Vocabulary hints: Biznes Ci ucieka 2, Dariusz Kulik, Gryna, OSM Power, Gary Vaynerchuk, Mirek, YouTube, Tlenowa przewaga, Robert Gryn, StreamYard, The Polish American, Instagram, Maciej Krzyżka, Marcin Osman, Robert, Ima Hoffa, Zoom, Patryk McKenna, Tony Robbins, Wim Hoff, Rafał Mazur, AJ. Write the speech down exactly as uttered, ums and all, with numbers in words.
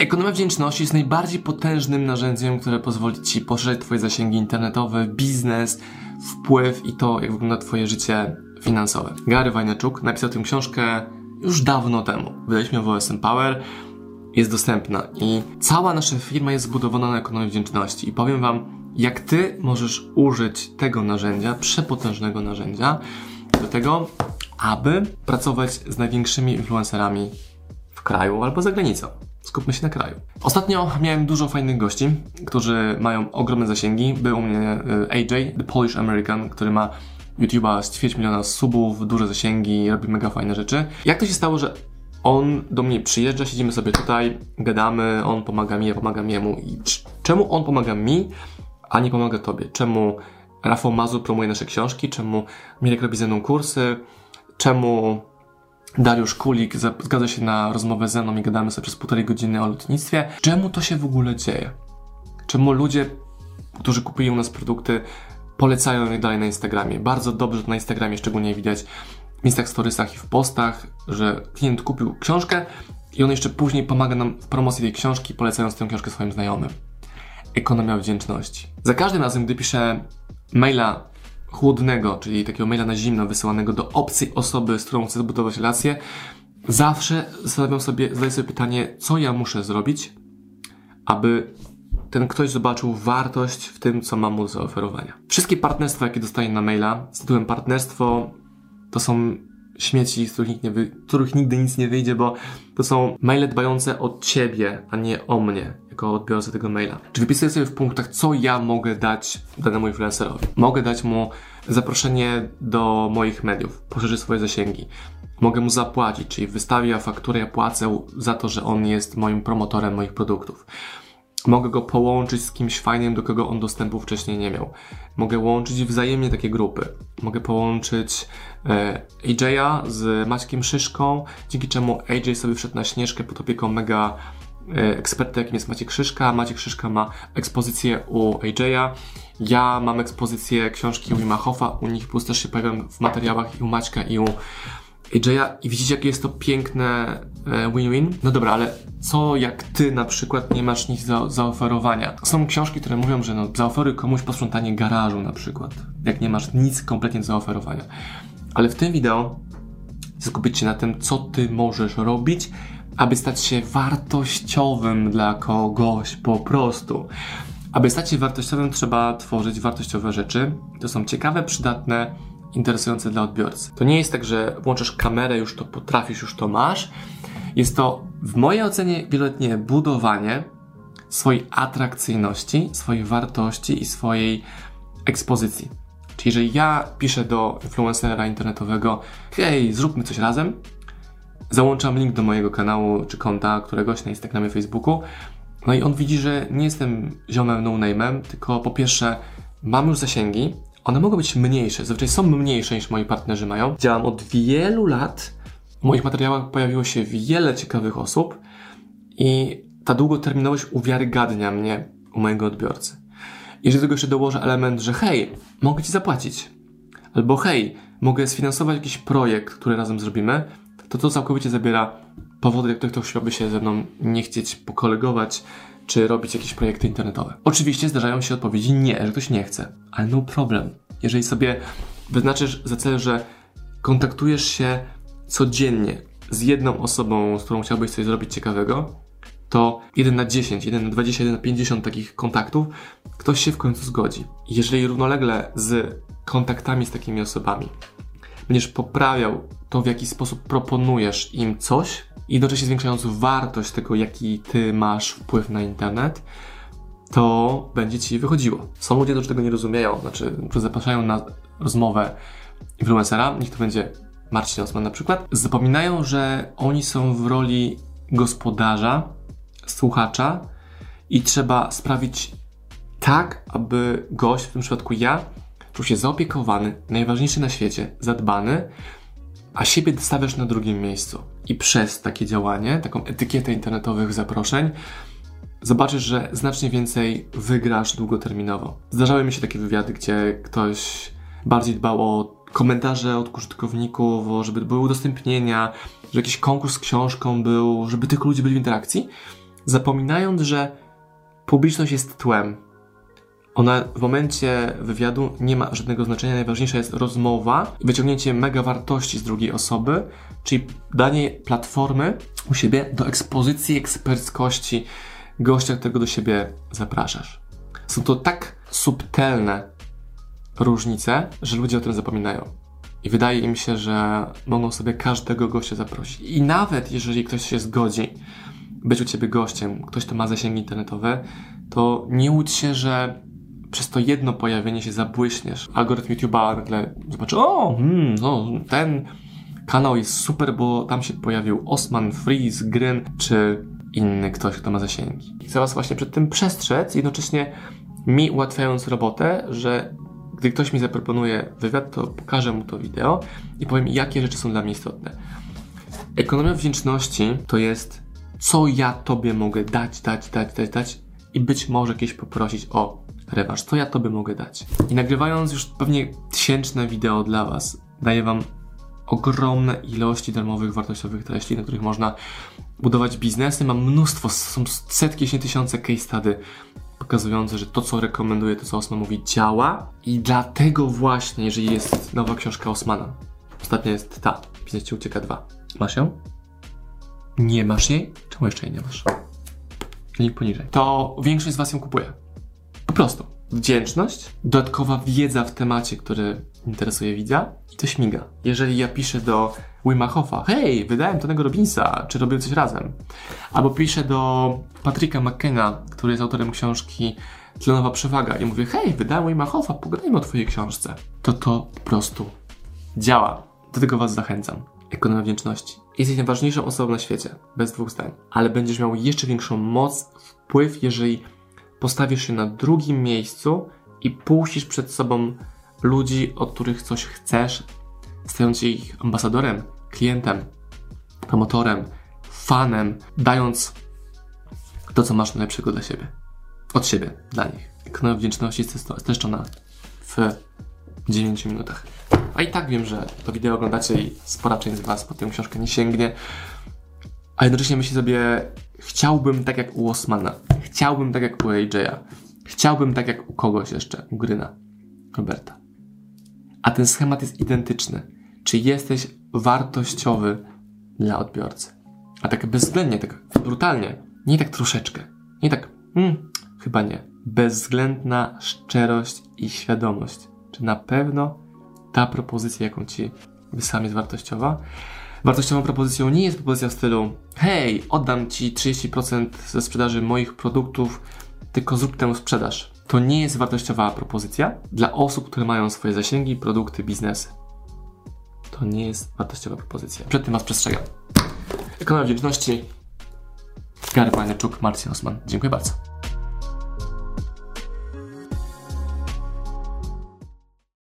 Ekonomia wdzięczności jest najbardziej potężnym narzędziem, które pozwoli Ci poszerzać Twoje zasięgi internetowe, biznes, wpływ i to, jak wygląda Twoje życie finansowe. Gary Vaynerchuk napisał tę książkę już dawno temu. Wydaliśmy ją w O S M Power, jest dostępna i cała nasza firma jest zbudowana na ekonomii wdzięczności. I powiem Wam, jak Ty możesz użyć tego narzędzia, przepotężnego narzędzia, do tego, aby pracować z największymi influencerami w kraju albo za granicą. Skupmy się na kraju. Ostatnio miałem dużo fajnych gości, którzy mają ogromne zasięgi. Był u mnie A J, The Polish American, który ma YouTube'a z ćwierć miliona subów, duże zasięgi, robi mega fajne rzeczy. Jak to się stało, że on do mnie przyjeżdża, siedzimy sobie tutaj, gadamy, on pomaga mi, ja pomagam jemu. I czemu on pomaga mi, a nie pomaga Tobie? Czemu Rafał Mazur promuje nasze książki? Czemu Mirek robi ze mną kursy? Czemu Dariusz Kulik zgadza się na rozmowę ze mną i gadamy sobie przez półtorej godziny o lotnictwie? Czemu to się w ogóle dzieje? Czemu ludzie, którzy kupują u nas produkty, polecają je dalej na Instagramie? Bardzo dobrze to na Instagramie szczególnie widać w Instach Storiesach i w postach, że klient kupił książkę i on jeszcze później pomaga nam w promocji tej książki, polecając tę książkę swoim znajomym. Ekonomia wdzięczności. Za każdym razem, gdy piszę maila chłodnego, czyli takiego maila na zimno wysyłanego do obcej osoby, z którą chcę zbudować relację, zawsze zadaję sobie, zadaję sobie pytanie, co ja muszę zrobić, aby ten ktoś zobaczył wartość w tym, co mam mu do zaoferowania. Wszystkie partnerstwa, jakie dostaję na maila z tytułem partnerstwo, to są śmieci, z których, nie wy... z których nigdy nic nie wyjdzie, bo to są maile dbające o Ciebie, a nie o mnie, jako odbiorcę tego maila. Czyli wypisuję sobie w punktach, co ja mogę dać danemu influencerowi. Mogę dać mu zaproszenie do moich mediów, poszerzy swoje zasięgi. Mogę mu zapłacić, czyli wystawię fakturę, ja płacę za to, że on jest moim promotorem moich produktów. Mogę go połączyć z kimś fajnym, do kogo on dostępu wcześniej nie miał. Mogę łączyć wzajemnie takie grupy. Mogę połączyć e, A J-a z Maćkiem Krzyżką, dzięki czemu A J sobie wszedł na Śnieżkę pod opieką mega e, eksperta, jakim jest Maciej Krzyżka. Maciek Krzyżka ma ekspozycję u A J-a. Ja mam ekspozycję książki u Ima Hoffa, u nich plus też się pojawiam w materiałach i u Maćka i u A J-a. I widzicie, jakie jest to piękne win-win? No dobra, ale co jak Ty na przykład nie masz nic do zaoferowania? Są książki, które mówią, że no, zaoferuj komuś posprzątanie garażu na przykład, jak nie masz nic kompletnie do zaoferowania. Ale w tym wideo skupić się na tym, co Ty możesz robić, aby stać się wartościowym dla kogoś po prostu. Aby stać się wartościowym, trzeba tworzyć wartościowe rzeczy. To są ciekawe, przydatne, interesujące dla odbiorcy. To nie jest tak, że włączasz kamerę, już to potrafisz, już to masz. Jest to, w mojej ocenie, wieloletnie budowanie swojej atrakcyjności, swojej wartości i swojej ekspozycji. Czyli jeżeli ja piszę do influencera internetowego, hej, zróbmy coś razem, załączam link do mojego kanału czy konta któregoś na Instagramie, Facebooku, no i on widzi, że nie jestem ziomem no-name'em, tylko po pierwsze mam już zasięgi, one mogą być mniejsze, zazwyczaj są mniejsze niż moi partnerzy mają. Działam od wielu lat, w moich materiałach pojawiło się wiele ciekawych osób i ta długoterminowość uwiarygadnia mnie u mojego odbiorcy. Jeżeli do tego jeszcze dołożę element, że hej, mogę Ci zapłacić, albo hej, mogę sfinansować jakiś projekt, który razem zrobimy, to to całkowicie zabiera powody, dla których ktoś chciałby się ze mną nie chcieć pokolegować, czy robić jakieś projekty internetowe. Oczywiście zdarzają się odpowiedzi nie, że ktoś nie chce, ale no problem. Jeżeli sobie wyznaczysz za cel, że kontaktujesz się codziennie z jedną osobą, z którą chciałbyś coś zrobić ciekawego, to jeden na dziesięć, jeden na dwadzieścia, jeden na pięćdziesiąt takich kontaktów ktoś się w końcu zgodzi. Jeżeli równolegle z kontaktami z takimi osobami będziesz poprawiał to, w jaki sposób proponujesz im coś, i jednocześnie zwiększając wartość tego, jaki Ty masz wpływ na internet, to będzie Ci wychodziło. Są ludzie, którzy tego nie rozumieją, znaczy, którzy zapraszają na rozmowę influencera, niech to będzie Marcin Osman na przykład, zapominają, że oni są w roli gospodarza, słuchacza i trzeba sprawić tak, aby gość, w tym przypadku ja, czuł się zaopiekowany, najważniejszy na świecie, zadbany, a siebie stawiasz na drugim miejscu. I przez takie działanie, taką etykietę internetowych zaproszeń, zobaczysz, że znacznie więcej wygrasz długoterminowo. Zdarzały mi się takie wywiady, gdzie ktoś bardziej dbał o komentarze od użytkowników, o żeby były udostępnienia, że jakiś konkurs z książką był, żeby tych ludzi byli w interakcji, zapominając, że publiczność jest tłem. Ona w momencie wywiadu nie ma żadnego znaczenia, najważniejsza jest rozmowa, wyciągnięcie mega wartości z drugiej osoby, czyli danie platformy u siebie do ekspozycji eksperckości gościa, którego do siebie zapraszasz. Są to tak subtelne różnice, że ludzie o tym zapominają. I wydaje im się, że mogą sobie każdego gościa zaprosić. I nawet jeżeli ktoś się zgodzi być u ciebie gościem, ktoś, kto ma zasięgi internetowe, to nie łudź się, że przez to jedno pojawienie się zabłyśniesz. Algorytm YouTube'a nagle zobaczy, o, hmm, no, ten kanał jest super, bo tam się pojawił Osman, Freeze, Gryn, czy inny ktoś, kto ma zasięgi. I chcę was właśnie przed tym przestrzec, jednocześnie mi ułatwiając robotę, że gdy ktoś mi zaproponuje wywiad, to pokażę mu to wideo i powiem, jakie rzeczy są dla mnie istotne. Ekonomia wdzięczności to jest, co ja tobie mogę dać, dać, dać, dać, dać i być może kiedyś poprosić o rewanż. Co ja tobie mogę dać? I nagrywając już pewnie tysięczne wideo dla was, daję wam ogromne ilości darmowych, wartościowych treści, na których można budować biznesy. Mam mnóstwo, są setki, jeśli nie tysiące case study pokazujące, że to, co rekomenduje, to, co Osman mówi, działa. I dlatego właśnie, jeżeli jest nowa książka Osmana, ostatnia jest ta, Biznes Ci ucieka dwa. Masz ją? Nie masz jej? Czemu jeszcze jej nie masz? Link poniżej. To większość z was ją kupuje. Po prostu. Wdzięczność, dodatkowa wiedza w temacie, który interesuje widza i to śmiga. Jeżeli ja piszę do Wima Hoffa, hej, wydałem Tonego Robbinsa, czy robię coś razem? Albo piszę do Patryka McKenna, który jest autorem książki Tlenowa przewaga i mówię, hej, wydałem Wima Hoffa, pogadajmy o twojej książce. To to po prostu działa. Do tego was zachęcam. Ekonomia wdzięczności. Jesteś najważniejszą osobą na świecie, bez dwóch zdań, ale będziesz miał jeszcze większą moc, wpływ, jeżeli postawisz się na drugim miejscu i puścisz przed sobą ludzi, od których coś chcesz, stając się ich ambasadorem, klientem, promotorem, fanem, dając to, co masz najlepszego dla siebie. Od siebie, dla nich. Ekonomia wdzięczności jest streszczona w dziewięciu minutach. A i tak wiem, że to wideo oglądacie i spora część z was po tę książkę nie sięgnie, a jednocześnie myślę sobie, chciałbym tak jak u Osmana, chciałbym tak jak u A J a, chciałbym tak jak u kogoś jeszcze, u Gryna, Roberta. A ten schemat jest identyczny. Czy jesteś wartościowy dla odbiorcy? A tak bezwzględnie, tak brutalnie, nie tak troszeczkę, nie tak, hmm, chyba nie. Bezwzględna szczerość i świadomość. Czy na pewno ta propozycja, jaką ci wysłam, jest wartościowa? Wartościową propozycją nie jest propozycja w stylu hej, oddam ci trzydzieści procent ze sprzedaży moich produktów, tylko zrób tę sprzedaż. To nie jest wartościowa propozycja dla osób, które mają swoje zasięgi, produkty, biznesy. To nie jest wartościowa propozycja. Przed tym was przestrzegam. Ekonomia wdzięczności. Gary Vaynerchuk, Marcin Osman. Dziękuję bardzo.